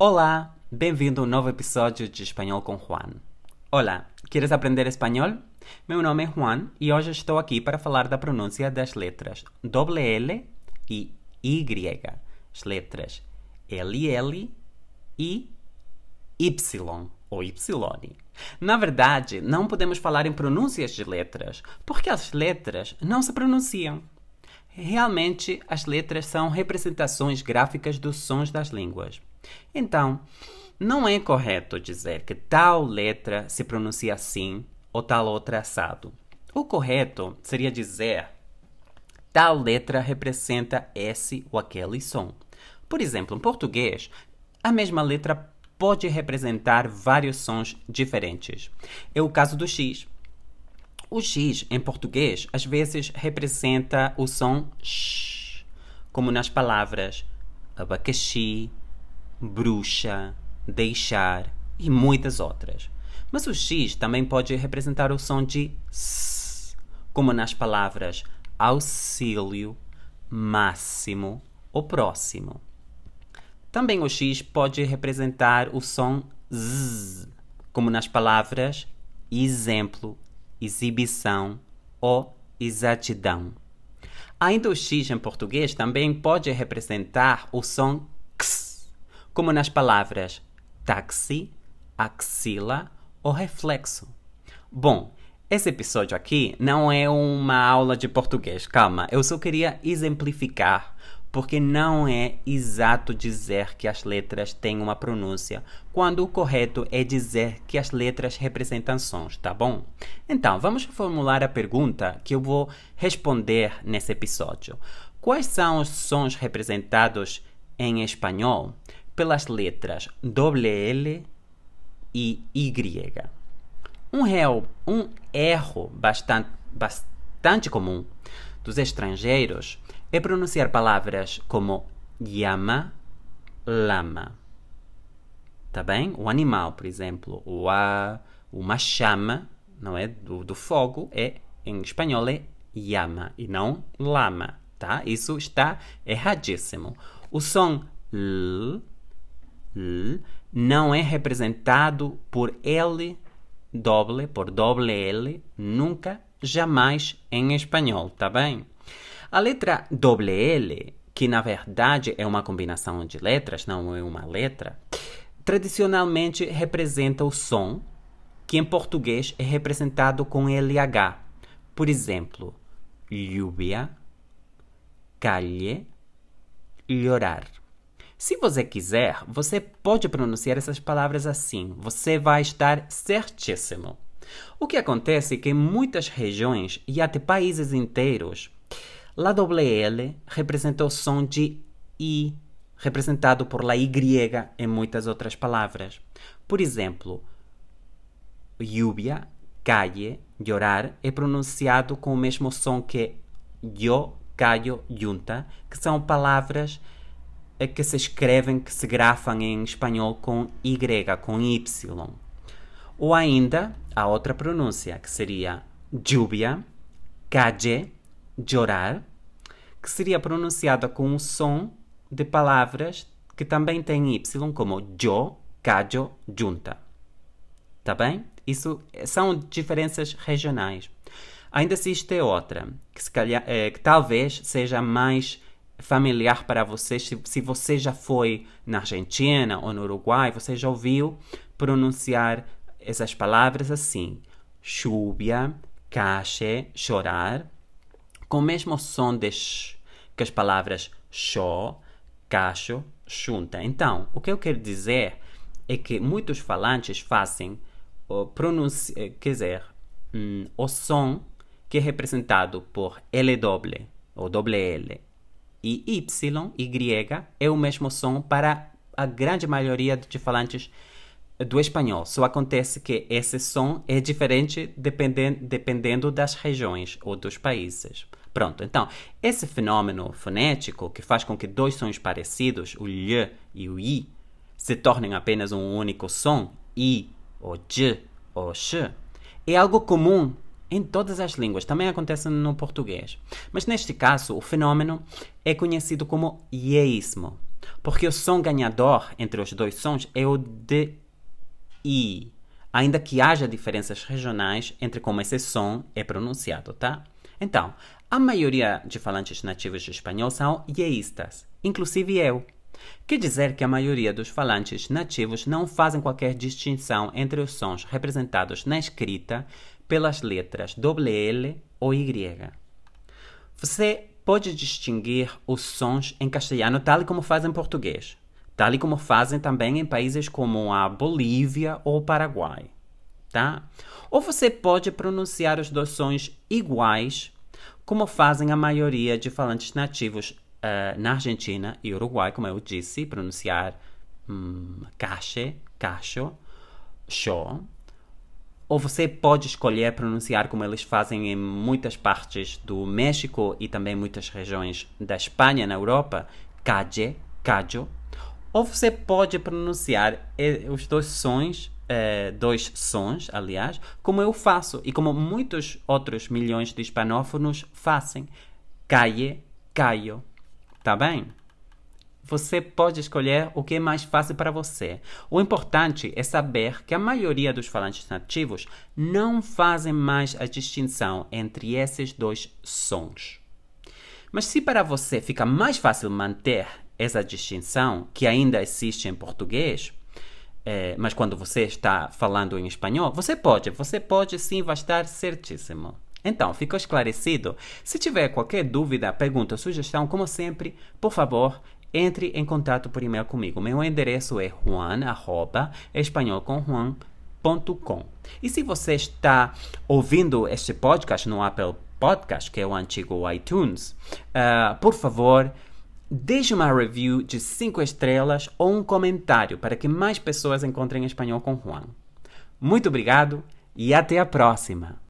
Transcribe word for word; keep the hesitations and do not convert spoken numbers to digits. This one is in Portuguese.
Olá, bem-vindo a um novo episódio de Espanhol com Juan. Olá, queres aprender espanhol? Meu nome é Juan e hoje estou aqui para falar da pronúncia das letras L e Y. As letras L L e Y, ou Y. Na verdade, não podemos falar em pronúncias de letras, porque as letras não se pronunciam. Realmente, as letras são representações gráficas dos sons das línguas. Então, não é correto dizer que tal letra se pronuncia assim ou tal outra assado. O correto seria dizer tal letra representa esse ou aquele som. Por exemplo, em português, a mesma letra pode representar vários sons diferentes. É o caso do X. O X, em português, às vezes representa o som X, como nas palavras abacaxi, bruxa, deixar e muitas outras. Mas o X também pode representar o som de S, como nas palavras auxílio, máximo ou próximo. Também o X pode representar o som Z, como nas palavras exemplo, exibição ou exatidão. Ainda o X em português também pode representar o som X, como nas palavras táxi, axila ou reflexo. Bom, esse episódio aqui não é uma aula de português, calma. Eu só queria exemplificar, porque não é exato dizer que as letras têm uma pronúncia, quando o correto é dizer que as letras representam sons, tá bom? Então, vamos formular a pergunta que eu vou responder nesse episódio. Quais são os sons representados em espanhol pelas letras L e Y? Um, real, um erro bastante, bastante comum dos estrangeiros é pronunciar palavras como llama, lama. Tá bem? O animal, por exemplo, o a, uma chama, não é? Do, do fogo, é, em espanhol é llama e não lama, tá? Isso está erradíssimo. O som L não é representado por L doble, por doble L, nunca, jamais em espanhol, tá bem? A letra doble L, que na verdade é uma combinação de letras, não é uma letra, tradicionalmente representa o som que em português é representado com L H. Por exemplo, lluvia, calle, llorar. Se você quiser, você pode pronunciar essas palavras assim. Você vai estar certíssimo. O que acontece é que em muitas regiões e até países inteiros, a doble L representa o som de I, representado por la Y em muitas outras palavras. Por exemplo, lluvia, calle, llorar é pronunciado com o mesmo som que yo, callo, junta, que são palavras que se escrevem, que se grafam em espanhol com Y, com Y. Ou ainda, a outra pronúncia, que seria lluvia, calle, llorar, que seria pronunciada com um som de palavras que também tem Y, como yo, callo, junta. Tá bem? Isso são diferenças regionais. Ainda existe outra, que, se calhar, é, que talvez seja mais familiar para vocês, se, se você já foi na Argentina ou no Uruguai, você já ouviu pronunciar essas palavras assim, lluvia, calle, chorar, com o mesmo som de sh, que as palavras xó, cacho, junta. Então, o que eu quero dizer é que muitos falantes fazem, pronunciar, quer dizer, hum, o som que é representado por L doble, ou doble L, e Y, Y, é o mesmo som para a grande maioria de falantes do espanhol. Só acontece que esse som é diferente dependendo, dependendo das regiões ou dos países. Pronto, então, esse fenômeno fonético que faz com que dois sons parecidos, o L e o I, se tornem apenas um único som, I, ou J, ou X, é algo comum em todas as línguas, também acontece no português. Mas neste caso, o fenômeno é conhecido como ieísmo. Porque o som ganhador entre os dois sons é o de I, ainda que haja diferenças regionais entre como esse som é pronunciado, tá? Então, a maioria de falantes nativos de espanhol são ieístas, inclusive eu. Quer dizer que a maioria dos falantes nativos não fazem qualquer distinção entre os sons representados na escrita pelas letras L ou Y. Você pode distinguir os sons em castelhano tal e como fazem em português, tal e como fazem também em países como a Bolívia ou o Paraguai, tá? Ou você pode pronunciar os dois sons iguais, como fazem a maioria de falantes nativos uh, na Argentina e Uruguai, como eu disse, pronunciar hum, cache, cacho, show. Ou você pode escolher pronunciar como eles fazem em muitas partes do México e também muitas regiões da Espanha na Europa, calle, callo. Ou você pode pronunciar os dois sons, eh, dois sons, aliás, como eu faço e como muitos outros milhões de hispanófonos fazem, calle, callo, tá bem? Você pode escolher o que é mais fácil para você. O importante é saber que a maioria dos falantes nativos não fazem mais a distinção entre esses dois sons. Mas se para você fica mais fácil manter essa distinção, que ainda existe em português, é, mas quando você está falando em espanhol, você pode, você pode sim, vai estar certíssimo. Então, ficou esclarecido? Se tiver qualquer dúvida, pergunta ou sugestão, como sempre, por favor, entre em contato por e-mail comigo. Meu endereço é juan arroba espanhol com juan ponto com. E se você está ouvindo este podcast no Apple Podcast, que é o antigo iTunes, uh, por favor, deixe uma review de cinco estrelas ou um comentário para que mais pessoas encontrem Espanhol com Juan. Muito obrigado e até a próxima!